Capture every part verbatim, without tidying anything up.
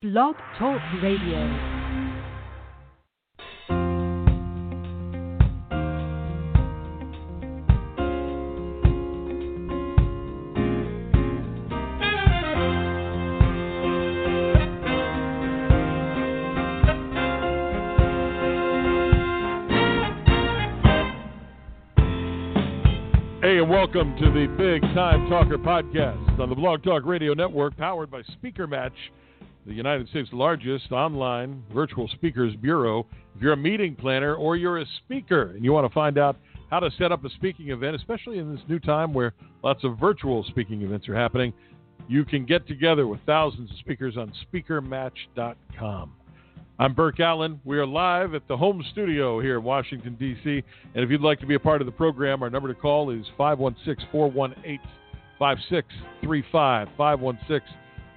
Blog Talk Radio. Welcome to the Big Time Talker Podcast on the Blog Talk Radio Network, powered by Speaker Match, the United States' largest online virtual speakers bureau. If you're a meeting planner or you're a speaker and you want to find out how to set up a speaking event, especially in this new time where lots of virtual speaking events are happening, you can get together with thousands of speakers on speaker match dot com. I'm Burke Allen. We are live at the home studio here in Washington, D C, and if you'd like to be a part of the program, our number to call is five one six, four one eight, five six three five, five one six,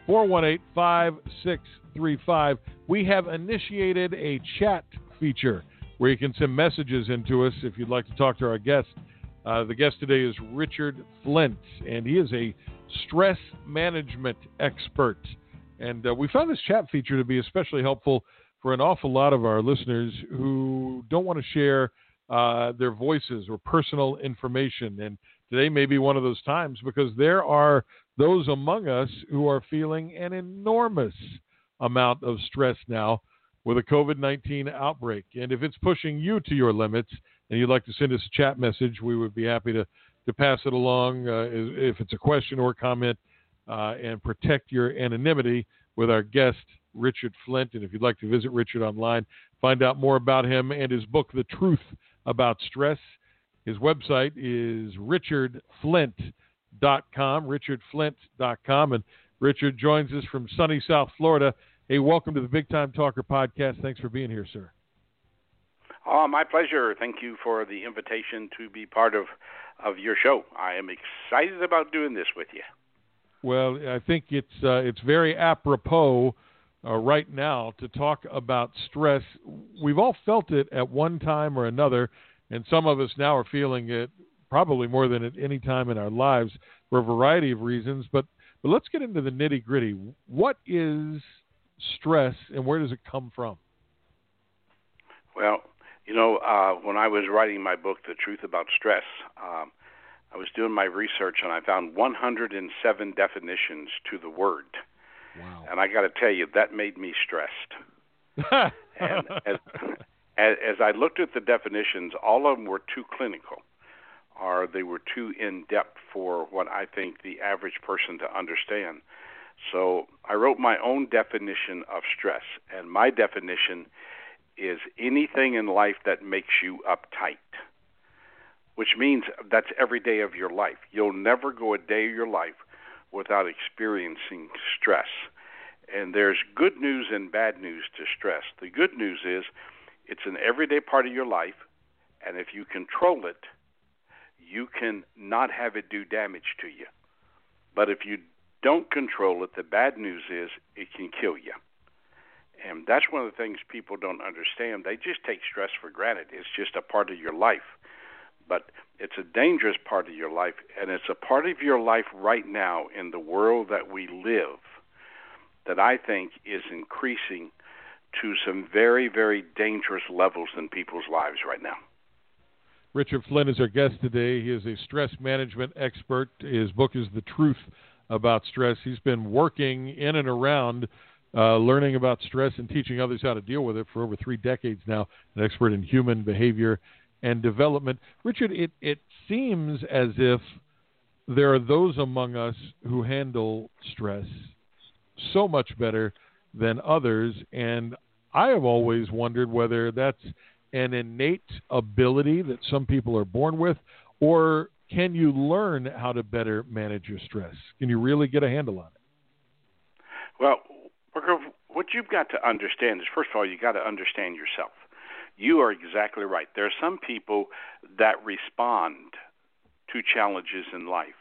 four one eight, five six three five. We have initiated a chat feature where you can send messages into us if you'd like to talk to our guest. Uh, the guest today is Richard Flint, and he is a stress management expert. And uh, we found this chat feature to be especially helpful for an awful lot of our listeners who don't want to share uh, their voices or personal information. And today may be one of those times, because there are those among us who are feeling an enormous amount of stress now with a covid nineteen outbreak. And if it's pushing you to your limits and you'd like to send us a chat message, we would be happy to, to pass it along uh, if it's a question or comment, uh, and protect your anonymity with our guest, Richard Flint. And if you'd like to visit Richard online, find out more about him and his book, The Truth About Stress. His website is richard flint dot com, richard flint dot com. And Richard joins us from sunny South Florida. Hey, welcome to the Big Time Talker Podcast. Thanks for being here, sir. Oh, my pleasure. Thank you for the invitation to be part of, of your show. I am excited about doing this with you. Well, I think it's uh, it's very apropos Uh, right now to talk about stress. We've all felt it at one time or another, and some of us now are feeling it probably more than at any time in our lives for a variety of reasons. But, but let's get into the nitty-gritty. What is stress, and where does it come from? Well, you know, uh, when I was writing my book, The Truth About Stress, um, I was doing my research, and I found one hundred seven definitions to the word. Wow. And I got to tell you, that made me stressed. And as, as, as I looked at the definitions, all of them were too clinical, or they were too in-depth for what I think the average person to understand. So I wrote my own definition of stress, and my definition is anything in life that makes you uptight, which means that's every day of your life. You'll never go a day of your life without experiencing stress. And there's good news and bad news to stress. The good news is it's an everyday part of your life, and if you control it, you can not have it do damage to you. But if you don't control it, the bad news is it can kill you. And that's one of the things people don't understand. They just take stress for granted. It's just a part of your life. But it's a dangerous part of your life, and it's a part of your life right now in the world that we live that I think is increasing to some very, very dangerous levels in people's lives right now. Richard Flint is our guest today. He is a stress management expert. His book is The Truth About Stress. He's been working in and around Uh, learning about stress and teaching others how to deal with it for over three decades now, an expert in human behavior and development. Richard, it, it seems as if there are those among us who handle stress so much better than others, and I have always wondered whether that's an innate ability that some people are born with, or can you learn how to better manage your stress? Can you really get a handle on it? Well, what you've got to understand is, first of all, you got to understand yourself. You are exactly right. There are some people that respond to challenges in life.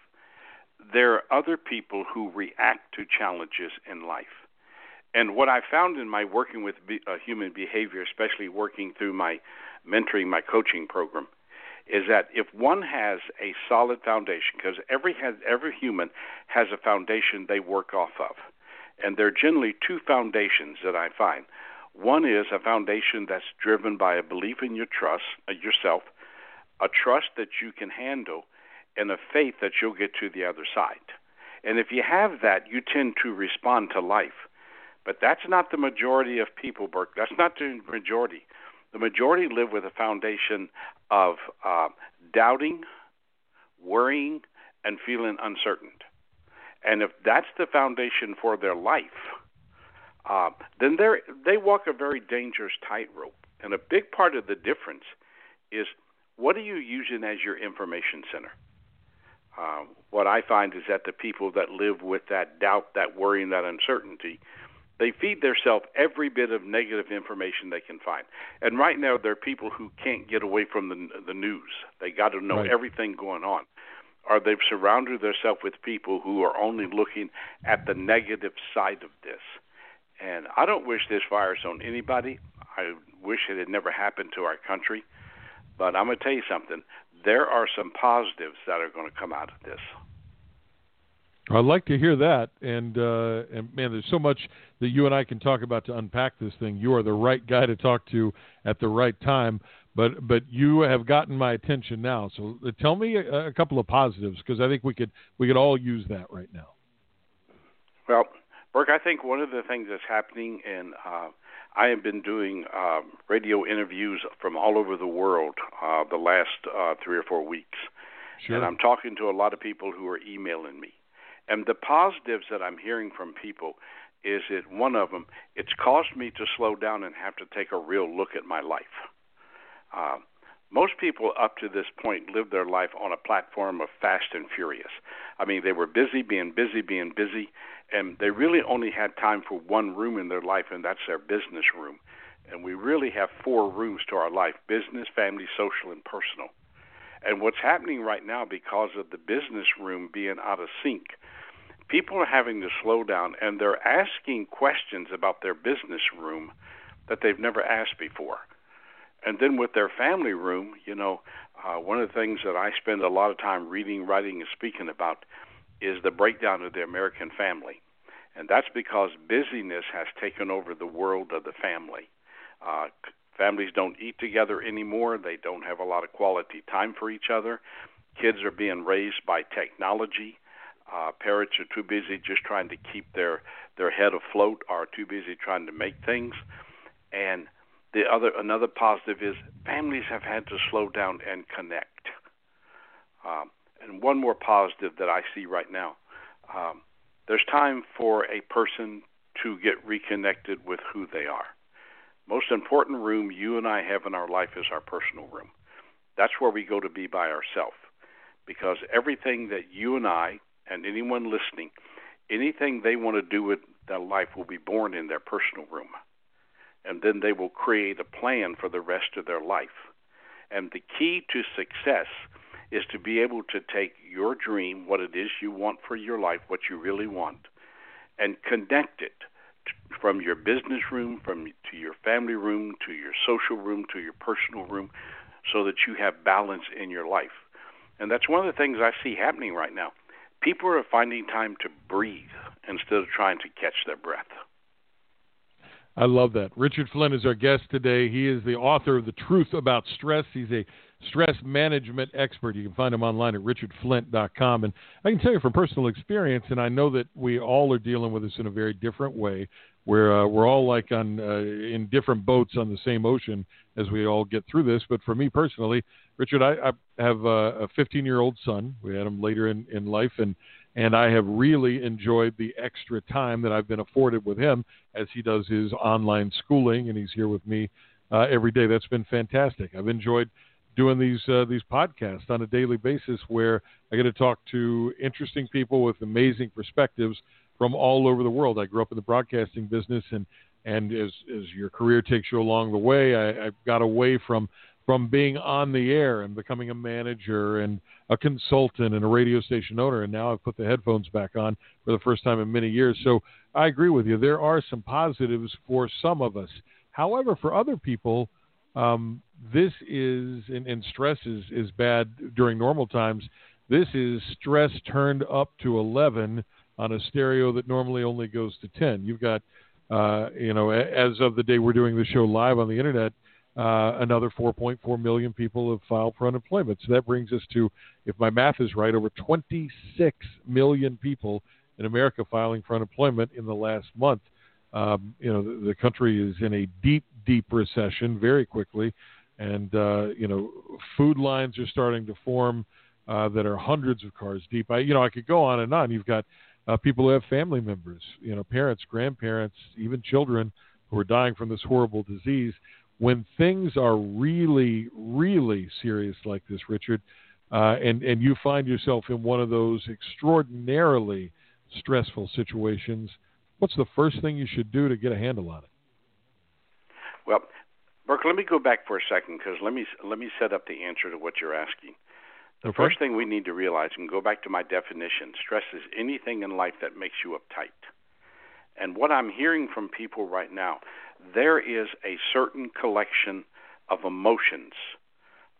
There are other people who react to challenges in life. And what I found in my working with be, uh, human behavior, especially working through my mentoring, my coaching program, is that if one has a solid foundation, because every, has, every human has a foundation they work off of. And there are generally two foundations that I find. One is a foundation that's driven by a belief in your trust, uh, yourself, a trust that you can handle, and a faith that you'll get to the other side. And if you have that, you tend to respond to life. But that's not the majority of people, Burke. That's not the majority. The majority live with a foundation of uh, doubting, worrying, and feeling uncertain. And if that's the foundation for their life, uh, then they walk a very dangerous tightrope. And a big part of the difference is, what are you using as your information center? Uh, what I find is that the people that live with that doubt, that worry, and that uncertainty, they feed themselves every bit of negative information they can find. And right now there are people who can't get away from the, the news. They got to know right. everything going on. Or they've surrounded themselves with people who are only looking at the negative side of this. And I don't wish this virus on anybody. I wish it had never happened to our country. But I'm going to tell you something. There are some positives that are going to come out of this. I'd like to hear that. And, uh, and man, there's so much that you and I can talk about to unpack this thing. You are the right guy to talk to at the right time. But but you have gotten my attention now. So tell me a, a couple of positives, because I think we could we could all use that right now. Well, Burke, I think one of the things that's happening, and uh, I have been doing uh, radio interviews from all over the world uh, the last uh, three or four weeks. Sure. And I'm talking to a lot of people who are emailing me. And the positives that I'm hearing from people is that one of them, it's caused me to slow down and have to take a real look at my life. Uh, most people up to this point lived their life on a platform of fast and furious. I mean, they were busy being busy being busy, and they really only had time for one room in their life, and that's their business room. And we really have four rooms to our life: business, family, social, and personal. And what's happening right now, because of the business room being out of sync, people are having to slow down, and they're asking questions about their business room that they've never asked before. And then with their family room, you know, uh, one of the things that I spend a lot of time reading, writing, and speaking about is the breakdown of the American family. And that's because busyness has taken over the world of the family. Uh, families don't eat together anymore. They don't have a lot of quality time for each other. Kids are being raised by technology. Uh, parents are too busy just trying to keep their, their head afloat, or too busy trying to make things. And The other, another positive is families have had to slow down and connect. Um, and one more positive that I see right now, um, there's time for a person to get reconnected with who they are. Most important room you and I have in our life is our personal room. That's where we go to be by ourselves, because everything that you and I and anyone listening, anything they want to do with their life will be born in their personal room. And then they will create a plan for the rest of their life. And the key to success is to be able to take your dream, what it is you want for your life, what you really want, and connect it from your business room, from to your family room, to your social room, to your personal room, so that you have balance in your life. And that's one of the things I see happening right now. People are finding time to breathe instead of trying to catch their breath. I love that. Richard Flint is our guest today. He is the author of The Truth About Stress. He's a stress management expert. You can find him online at richard flint dot com. And I can tell you from personal experience, and I know that we all are dealing with this in a very different way, where uh, we're all like on uh, in different boats on the same ocean as we all get through this. But for me personally, Richard, I, I have a fifteen-year-old son. We had him later in, in life, and And I have really enjoyed the extra time that I've been afforded with him as he does his online schooling, and he's here with me uh, every day. That's been fantastic. I've enjoyed doing these uh, these podcasts on a daily basis, where I get to talk to interesting people with amazing perspectives from all over the world. I grew up in the broadcasting business, and and as as your career takes you along the way, I, I got away from. from being on the air and becoming a manager and a consultant and a radio station owner. And now I've put the headphones back on for the first time in many years. So I agree with you. There are some positives for some of us. However, for other people, um, this is, and, and stress is, is bad during normal times. This is stress turned up to eleven on a stereo that normally only goes to ten. You've got, uh, you know, as of the day we're doing the show live on the internet, uh, another four point four million people have filed for unemployment. So that brings us to, if my math is right, over twenty-six million people in America filing for unemployment in the last month. Um, you know, the, the country is in a deep, deep recession very quickly. And, uh, you know, food lines are starting to form uh, that are hundreds of cars deep. I, you know, I could go on and on. You've got uh, people who have family members, you know, parents, grandparents, even children who are dying from this horrible disease. When things are really, really serious like this, Richard, uh, and, and you find yourself in one of those extraordinarily stressful situations, what's the first thing you should do to get a handle on it? Well, Burke, let me go back for a second, because let me, let me set up the answer to what you're asking. The okay. first thing we need to realize, and go back to my definition, stress is anything in life that makes you uptight. And what I'm hearing from people right now, there is a certain collection of emotions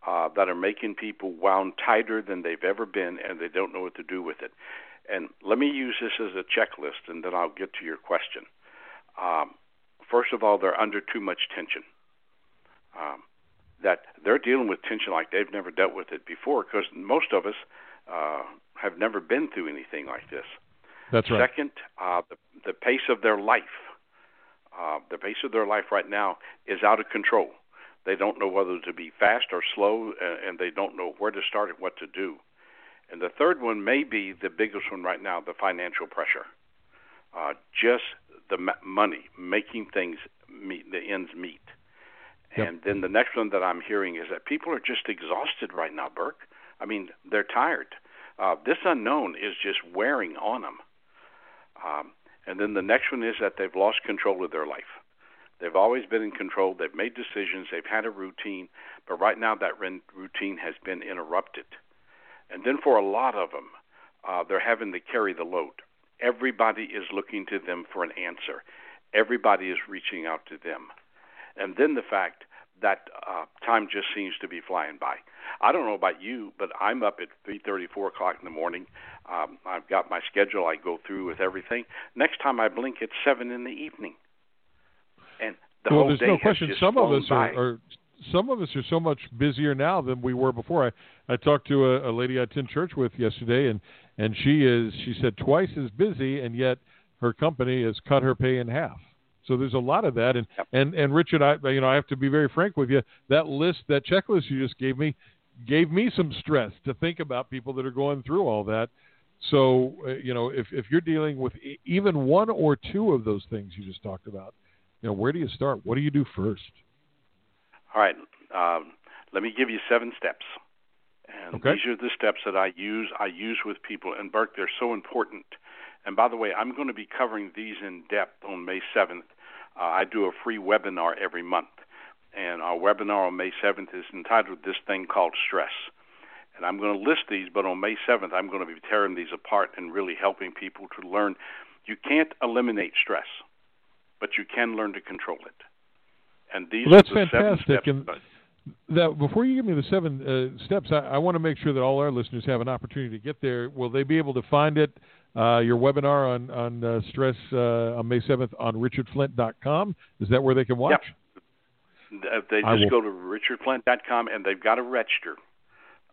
uh, that are making people wound tighter than they've ever been, and they don't know what to do with it. And let me use this as a checklist, and then I'll get to your question. Um, first of all, they're under too much tension. Um, that they're dealing with tension like they've never dealt with it before, because most of us uh, have never been through anything like this. That's right. Second, uh, the, the pace of their life. Uh, the pace of their life right now is out of control. They don't know whether to be fast or slow, uh, and they don't know where to start and what to do. And the third one may be the biggest one right now, the financial pressure. Uh, just the m- money, making things meet, the ends meet. Yep. And then the next one that I'm hearing is that people are just exhausted right now, Burke. I mean, they're tired. Uh, this unknown is just wearing on them. Um, and then the next one is that they've lost control of their life. They've always been in control. They've made decisions. They've had a routine. But right now that routine has been interrupted. And then for a lot of them, uh, they're having to carry the load. Everybody is looking to them for an answer. Everybody is reaching out to them. And then the fact that uh, time just seems to be flying by. I don't know about you, but I'm up at three thirty, four o'clock in the morning. Um, I've got my schedule. I go through with everything. Next time I blink, it's seven in the evening. And the well, whole day no has question. just Some flown of us by. Are, are... Some of us are so much busier now than we were before. I, I talked to a, a lady I attend church with yesterday, and, and she is, she said, twice as busy, and yet her company has cut her pay in half. So there's a lot of that. And, yep. and, and Richard, I, you know, I have to be very frank with you. That list, that checklist you just gave me, gave me some stress to think about people that are going through all that. So, uh, you know, if, if you're dealing with even one or two of those things you just talked about, you know, where do you start? What do you do first? All right, um, let me give you seven steps. And okay. these are the steps that I use, I use with people. And, Burke, they're so important. And, by the way, I'm going to be covering these in depth on May seventh. Uh, I do a free webinar every month. And our webinar on May seventh is entitled This Thing Called Stress. And I'm going to list these, but on May seventh, I'm going to be tearing these apart and really helping people to learn. You can't eliminate stress, but you can learn to control it. And these well, that's are the fantastic. Seven steps. And that, before you give me the seven uh, steps, I, I want to make sure that all our listeners have an opportunity to get there. Will they be able to find it, uh, your webinar on, on uh, stress uh, on May seventh on richard flint dot com? Is that where they can watch? Yep. They just go to richard flint dot com, and they've got to register.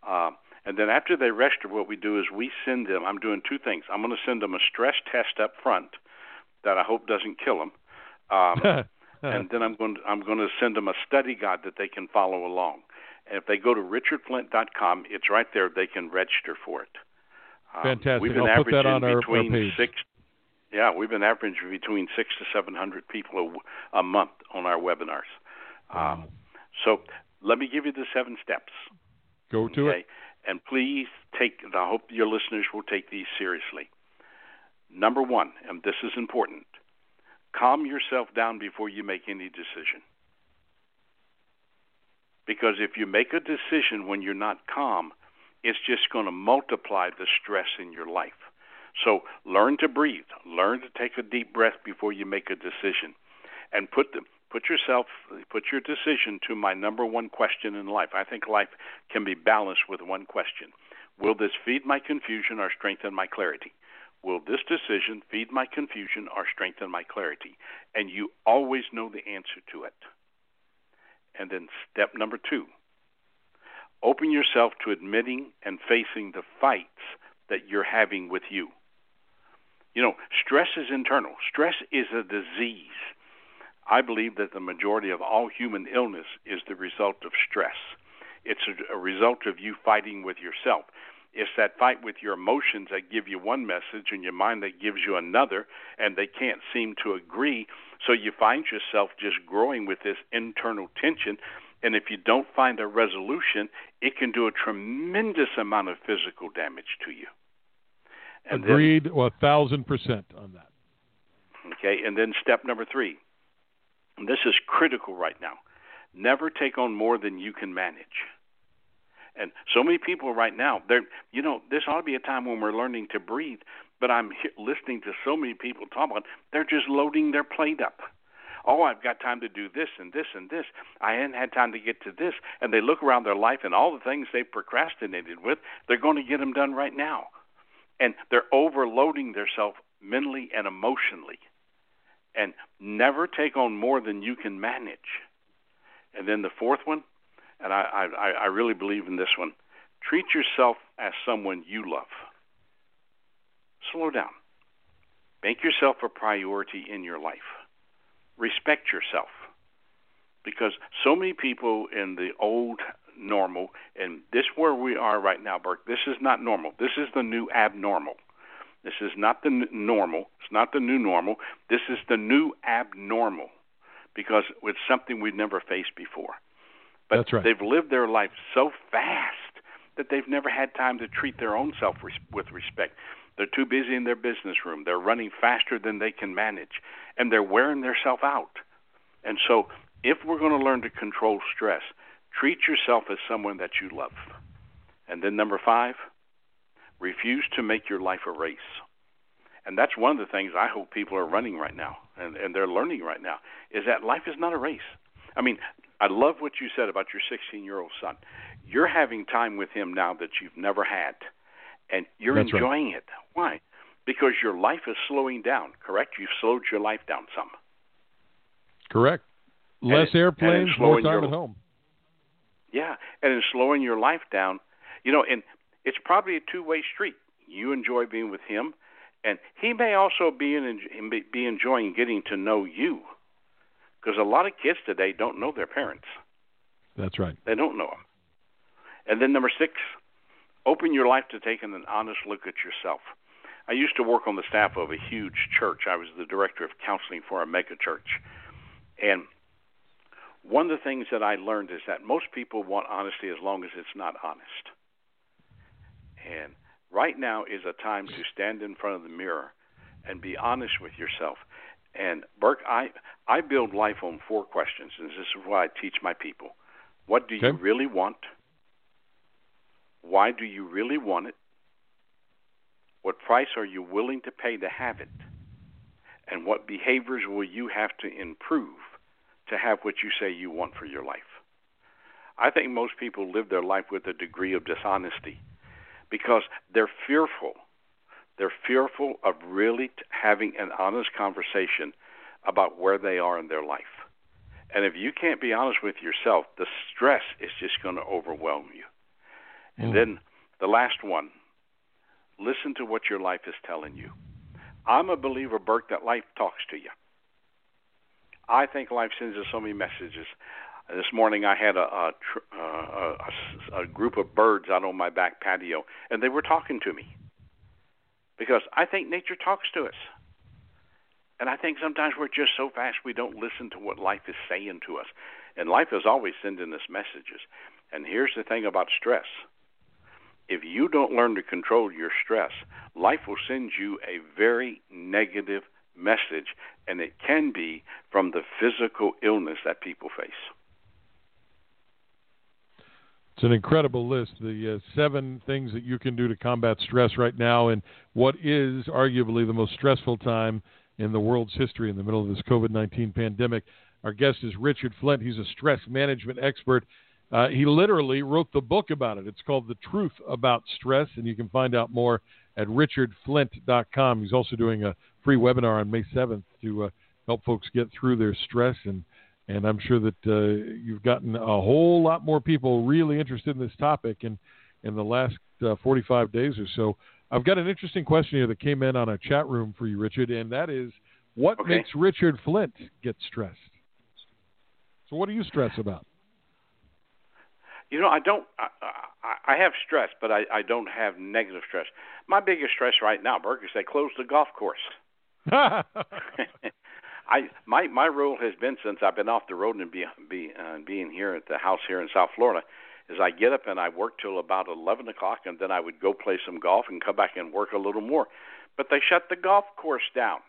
Uh, and then after they register, what we do is we send them. I'm doing two things. I'm going to send them a stress test up front that I hope doesn't kill them. Um And then I'm going to, I'm going to send them a study guide that they can follow along. And if they go to richard flint dot com, it's right there. They can register for it. Um, Fantastic. We've been I'll averaging put that on our, between our page. six. Yeah, we've been averaging between six to seven hundred people a, a month on our webinars. Um, wow. So let me give you the seven steps. Go to okay? it. And please take. I hope your listeners will take these seriously. Number one, and this is important. Calm yourself down before you make any decision. Because if you make a decision when you're not calm, it's just going to multiply the stress in your life. So learn to breathe. Learn to take a deep breath before you make a decision. And put the, put yourself, put your decision to my number one question in life. I think life can be balanced with one question. Will this feed my confusion or strengthen my clarity? Will this decision feed my confusion or strengthen my clarity? And you always know the answer to it. And then step number two, open yourself to admitting and facing the fights that you're having with you. You know, stress is internal. Stress is a disease. I believe that the majority of all human illness is the result of stress. It's a result of you fighting with yourself. It's that fight with your emotions that give you one message and your mind that gives you another, and they can't seem to agree. So you find yourself just growing with this internal tension. And if you don't find a resolution, it can do a tremendous amount of physical damage to you. And agreed, then, well, one thousand percent on that. Okay, and then step number three. And this is critical right now. Never take on more than you can manage. And so many people right now, they're, you know, this ought to be a time when we're learning to breathe, but I'm listening to so many people talk about they're just loading their plate up. Oh, I've got time to do this and this and this. I hadn't had time to get to this. And they look around their life and all the things they've procrastinated with, they're going to get them done right now. And they're overloading themselves mentally and emotionally. And never take on more than you can manage. And then the fourth one, and I, I, I really believe in this one, treat yourself as someone you love. Slow down. Make yourself a priority in your life. Respect yourself, because so many people in the old normal, and this is where we are right now, Burke, this is not normal. This is the new abnormal. This is not the n- normal. It's not the new normal. This is the new abnormal, because it's something we've never faced before. But that's right. They've lived their life so fast that they've never had time to treat their own self res- with respect. They're too busy in their business room. They're running faster than they can manage, and they're wearing themselves out. And so if we're going to learn to control stress, treat yourself as someone that you love. And then number five, refuse to make your life a race. And that's one of the things I hope people are running right now, and, and they're learning right now, is that life is not a race. I mean, I love what you said about your sixteen-year-old son. You're having time with him now that you've never had. And you're That's enjoying right. it. Why? Because your life is slowing down, correct? You've slowed your life down some. Correct. Less and airplanes, and more time your, at home. Yeah, and in slowing your life down, you know, and it's probably a two-way street. You enjoy being with him, and he may also be, in, be enjoying getting to know you, because a lot of kids today don't know their parents. That's right. They don't know them. And then number six, open your life to taking an honest look at yourself. I used to work on the staff of a huge church. I was the director of counseling for a mega church. And one of the things that I learned is that most people want honesty as long as it's not honest. And right now is a time to stand in front of the mirror and be honest with yourself. And, Burke, I, I build life on four questions, and this is why I teach my people. What do okay. you really want? Why do you really want it? What price are you willing to pay to have it? And what behaviors will you have to improve to have what you say you want for your life? I think most people live their life with a degree of dishonesty because they're fearful. They're fearful of really having an honest conversation about where they are in their life. And if you can't be honest with yourself, the stress is just going to overwhelm you. And then the last one, listen to what your life is telling you. I'm a believer, Burke, that life talks to you. I think life sends us so many messages. This morning I had a, a, a, a group of birds out on my back patio, and they were talking to me because I think nature talks to us. And I think sometimes we're just so fast we don't listen to what life is saying to us. And life is always sending us messages. And here's the thing about stress. If you don't learn to control your stress, life will send you a very negative message, and it can be from the physical illness that people face. It's an incredible list, the uh, seven things that you can do to combat stress right now in what is arguably the most stressful time in the world's history in the middle of this COVID nineteen pandemic. Our guest is Richard Flint. He's a stress management expert. Uh, he literally wrote the book about it. It's called The Truth About Stress, and you can find out more at richard flint dot com. He's also doing a free webinar on May seventh to uh, help folks get through their stress. And, and I'm sure that uh, you've gotten a whole lot more people really interested in this topic in, in the last uh, forty-five days or so. I've got an interesting question here that came in on our chat room for you, Richard, and that is, what okay. makes Richard Flint get stressed? So what do you stress about? You know, I don't I, – I have stress, but I, I don't have negative stress. My biggest stress right now, Burke, is they closed the golf course. I my my rule has been, since I've been off the road and be, be, uh, being here at the house here in South Florida, is I get up and I work till about eleven o'clock, and then I would go play some golf and come back and work a little more. But they shut the golf course down.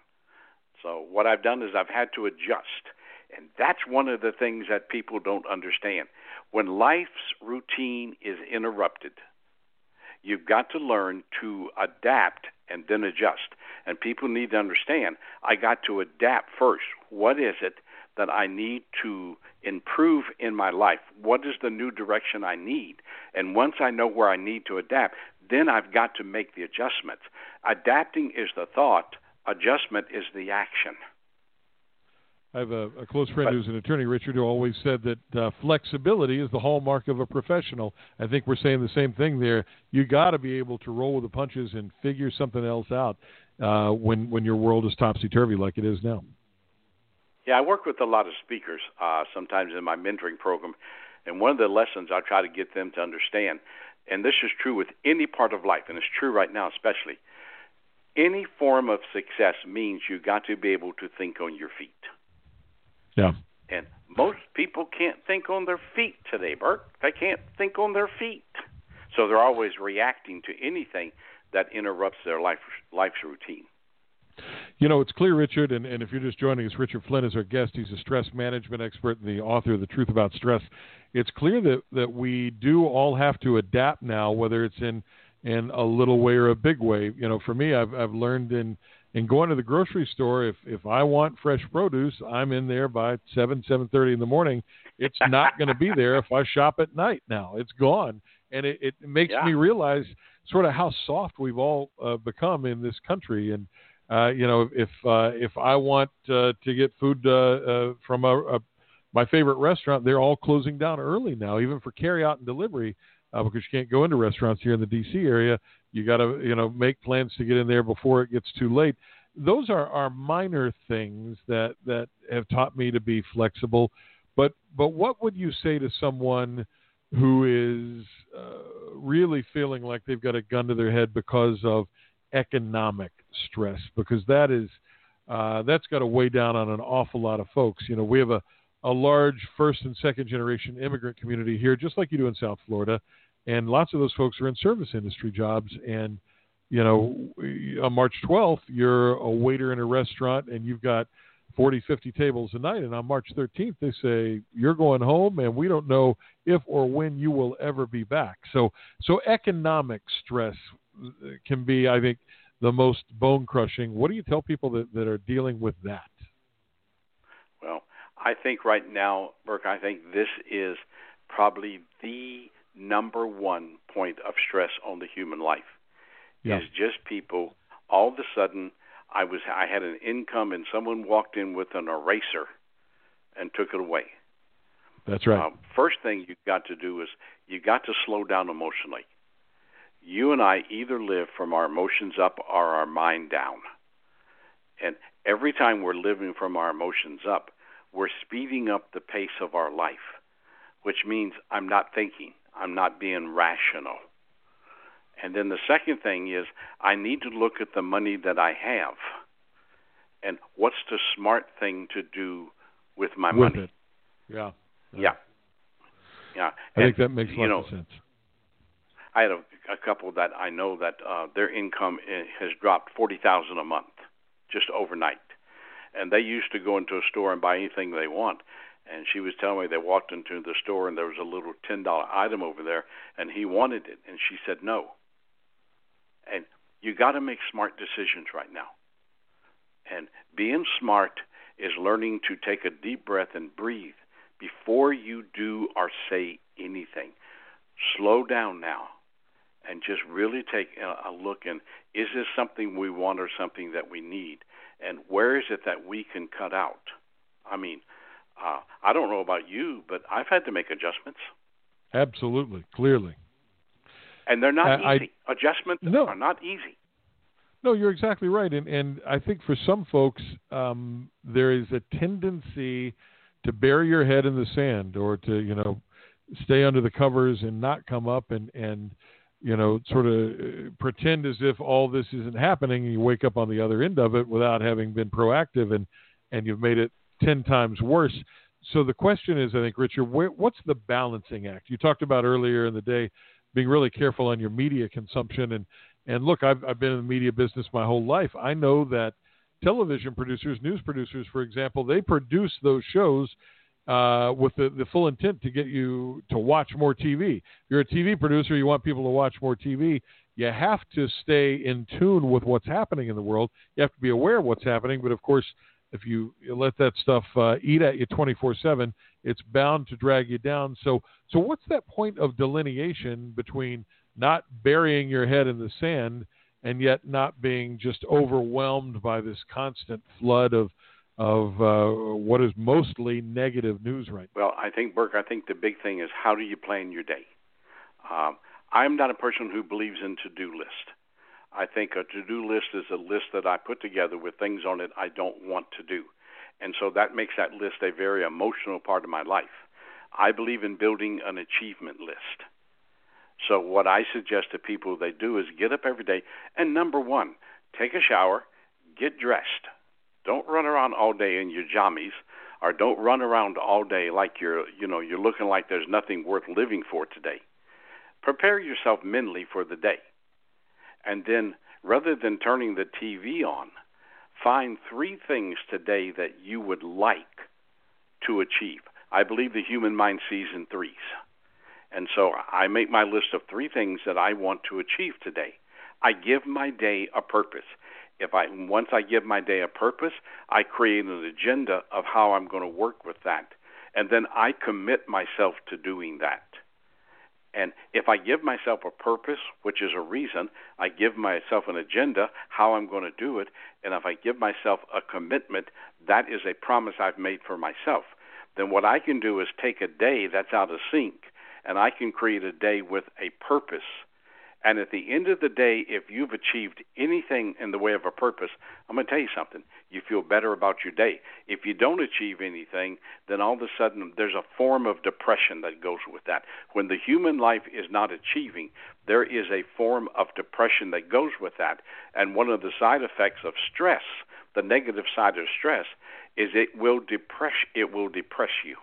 So what I've done is I've had to adjust. And that's one of the things that people don't understand. When life's routine is interrupted, you've got to learn to adapt and then adjust. And people need to understand, I got to adapt first. What is it that I need to improve in my life? What is the new direction I need? And once I know where I need to adapt, then I've got to make the adjustments. Adapting is the thought. Adjustment is the action. I have a, a close friend who's an attorney, Richard, who always said that uh, flexibility is the hallmark of a professional. I think we're saying the same thing there. You got to be able to roll with the punches and figure something else out uh, when when your world is topsy-turvy like it is now. Yeah, I work with a lot of speakers uh, sometimes in my mentoring program, and one of the lessons I try to get them to understand, and this is true with any part of life, and it's true right now especially, any form of success means you got to be able to think on your feet. Yeah. And most people can't think on their feet today, Bert. They can't think on their feet. So they're always reacting to anything that interrupts their life, life's routine. You know, it's clear, Richard, and, and if you're just joining us, Richard Flint is our guest. He's a stress management expert and the author of The Truth About Stress. It's clear that, that we do all have to adapt now, whether it's in, in a little way or a big way. You know, for me, I've, I've learned in... And going to the grocery store, if, if I want fresh produce, I'm in there by seven, seven thirty in the morning. It's not going to be there if I shop at night now. It's gone. And it, it makes yeah. me realize sort of how soft we've all uh, become in this country. And, uh, you know, if uh, if I want uh, to get food uh, uh, from a, a, my favorite restaurant, they're all closing down early now, even for carryout and delivery, uh, because you can't go into restaurants here in the D C area. You got to, you know, make plans to get in there before it gets too late. Those are, are minor things that, that have taught me to be flexible. But but what would you say to someone who is uh, really feeling like they've got a gun to their head because of economic stress? Because that is uh, that's got to weigh down on an awful lot of folks. You know, we have a, a large first and second generation immigrant community here, just like you do in South Florida. And lots of those folks are in service industry jobs. And, you know, on March twelfth, you're a waiter in a restaurant and you've got forty, fifty tables a night. And on March thirteenth, they say, you're going home and we don't know if or when you will ever be back. So, so economic stress can be, I think, the most bone crushing. What do you tell people that, that are dealing with that? Well, I think right now, Burke, I think this is probably the number one point of stress on the human life yeah. is just people. All of a sudden, I was I had an income, and someone walked in with an eraser and took it away. That's right. Uh, first thing you've got to do is you got to slow down emotionally. You and I either live from our emotions up or our mind down, and every time we're living from our emotions up, we're speeding up the pace of our life, which means I'm not thinking. I'm not being rational. And then the second thing is I need to look at the money that I have and what's the smart thing to do with my with money. It. Yeah. Yeah. Yeah. I and, think that makes a lot know, of sense. I had a, a couple that I know that uh, their income has dropped forty thousand dollars a month just overnight. And they used to go into a store and buy anything they want. And she was telling me they walked into the store and there was a little ten dollar item over there, and he wanted it. And she said no. And you got to make smart decisions right now. And being smart is learning to take a deep breath and breathe before you do or say anything. Slow down now and just really take a look and is this something we want or something that we need? And where is it that we can cut out? I mean, uh, I don't know about you, but I've had to make adjustments. Absolutely, clearly. And they're not uh, easy. I, adjustments no, are not easy. No, you're exactly right. And, and I think for some folks, um, there is a tendency to bury your head in the sand or to, you know, stay under the covers and not come up and, and you know, sort of pretend as if all this isn't happening and you wake up on the other end of it without having been proactive and, and you've made it ten times worse. So the question is, I think, Richard, where, what's the balancing act? You talked about earlier in the day being really careful on your media consumption. And, and look, I've, I've been in the media business my whole life. I know that television producers, news producers, for example, they produce those shows uh, with the, the full intent to get you to watch more T V. If you're a T V producer, you want people to watch more T V. You have to stay in tune with what's happening in the world. You have to be aware of what's happening. But, of course, if you let that stuff uh, eat at you twenty-four seven, it's bound to drag you down. So so what's that point of delineation between not burying your head in the sand and yet not being just overwhelmed by this constant flood of of uh, what is mostly negative news right now? Well, I think, Burke, I think the big thing is how do you plan your day? Um, I'm not a person who believes in to-do list. I think a to-do list is a list that I put together with things on it I don't want to do. And so that makes that list a very emotional part of my life. I believe in building an achievement list. So what I suggest to people they do is get up every day and, number one, take a shower, get dressed. Don't run around all day in your jammies or don't run around all day like you're, you know, you're looking like there's nothing worth living for today. Prepare yourself mentally for the day. And then rather than turning the T V on, find three things today that you would like to achieve. I believe the human mind sees in threes. And so I make my list of three things that I want to achieve today. I give my day a purpose. If I once I give my day a purpose, I create an agenda of how I'm going to work with that. And then I commit myself to doing that. And if I give myself a purpose, which is a reason, I give myself an agenda, how I'm going to do it, and if I give myself a commitment, that is a promise I've made for myself. Then what I can do is take a day that's out of sync, and I can create a day with a purpose. And at the end of the day, if you've achieved anything in the way of a purpose, I'm going to tell you something. You feel better about your day. If you don't achieve anything, then all of a sudden there's a form of depression that goes with that. When the human life is not achieving, there is a form of depression that goes with that. And one of the side effects of stress, the negative side of stress, is it will depress, it will depress you.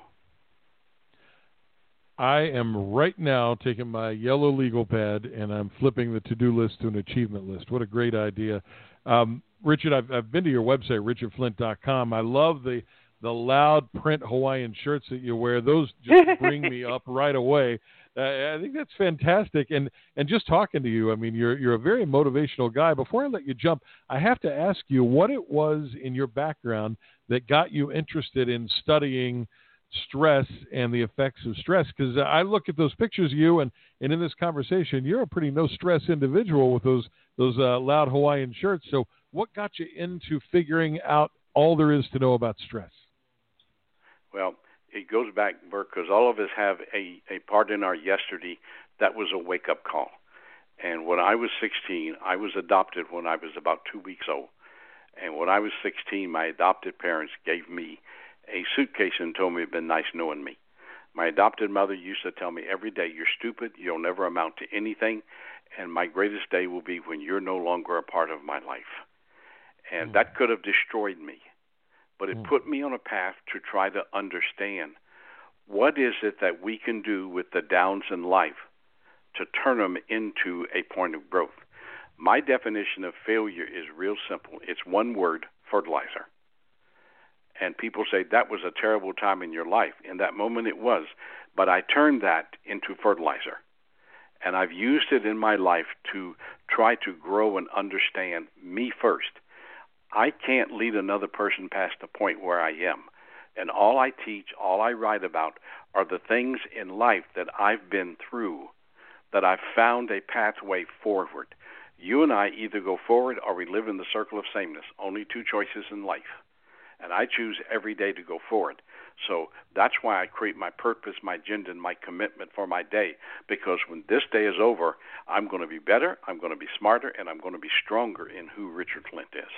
I am right now taking my yellow legal pad and I'm flipping the to-do list to an achievement list. What a great idea. Um, Richard, I've, I've been to your website, richard flint dot com. I love the, the loud print Hawaiian shirts that you wear. Those just bring me up right away. Uh, I think that's fantastic. And, and just talking to you, I mean, you're, you're a very motivational guy. Before I let you jump, I have to ask you what it was in your background that got you interested in studying stress and the effects of stress, because I look at those pictures of you and, and in this conversation, you're a pretty no-stress individual with those those uh, loud Hawaiian shirts. So what got you into figuring out all there is to know about stress? Well, it goes back, Burke, because all of us have a, a part in our yesterday that was a wake-up call. And when I was sixteen, I was adopted when I was about two weeks old. And when I was sixteen, my adopted parents gave me a suitcase and told me it'd been nice knowing me. My adopted mother used to tell me every day, you're stupid, you'll never amount to anything, and my greatest day will be when you're no longer a part of my life. And mm. that could have destroyed me, but it mm. put me on a path to try to understand what is it that we can do with the downs in life to turn them into a point of growth. My definition of failure is real simple. It's one word, fertilizer. And people say, that was a terrible time in your life. In that moment it was, but I turned that into fertilizer. And I've used it in my life to try to grow and understand me first. I can't lead another person past the point where I am. And all I teach, all I write about are the things in life that I've been through that I've found a pathway forward. You and I either go forward or we live in the circle of sameness. Only two choices in life. And I choose every day to go forward. So that's why I create my purpose, my agenda, and my commitment for my day. Because when this day is over, I'm going to be better, I'm going to be smarter, and I'm going to be stronger in who Richard Flint is.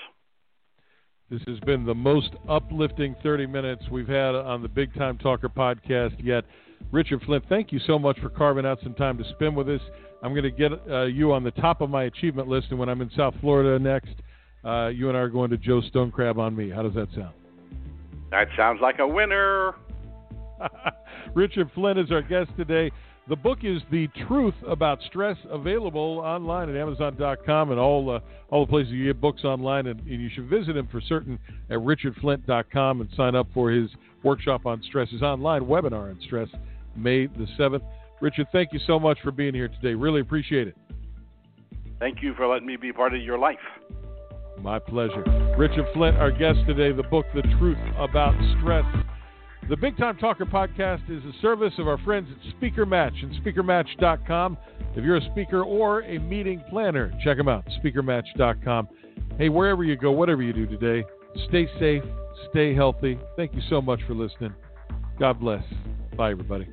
This has been the most uplifting thirty minutes we've had on the Big Time Talker podcast yet. Richard Flint, thank you so much for carving out some time to spend with us. I'm going to get uh, you on the top of my achievement list, and when I'm in South Florida next, uh, you and I are going to Joe Stonecrab on me. How does that sound? That sounds like a winner. Richard Flint is our guest today. The book is The Truth About Stress, available online at amazon dot com and all uh, all the places you get books online. And, and you should visit him for certain at richard flint dot com and sign up for his workshop on stress, his online webinar on stress, May the seventh. Richard, thank you so much for being here today. Really appreciate it. Thank you for letting me be part of your life. My pleasure. Richard Flint, our guest today, the book, The Truth About Stress. The Big Time Talker podcast is a service of our friends at Speaker Match and speaker match dot com. If you're a speaker or a meeting planner, check them out, speaker match dot com. Hey, wherever you go, whatever you do today, stay safe, stay healthy. Thank you so much for listening. God bless. Bye, everybody.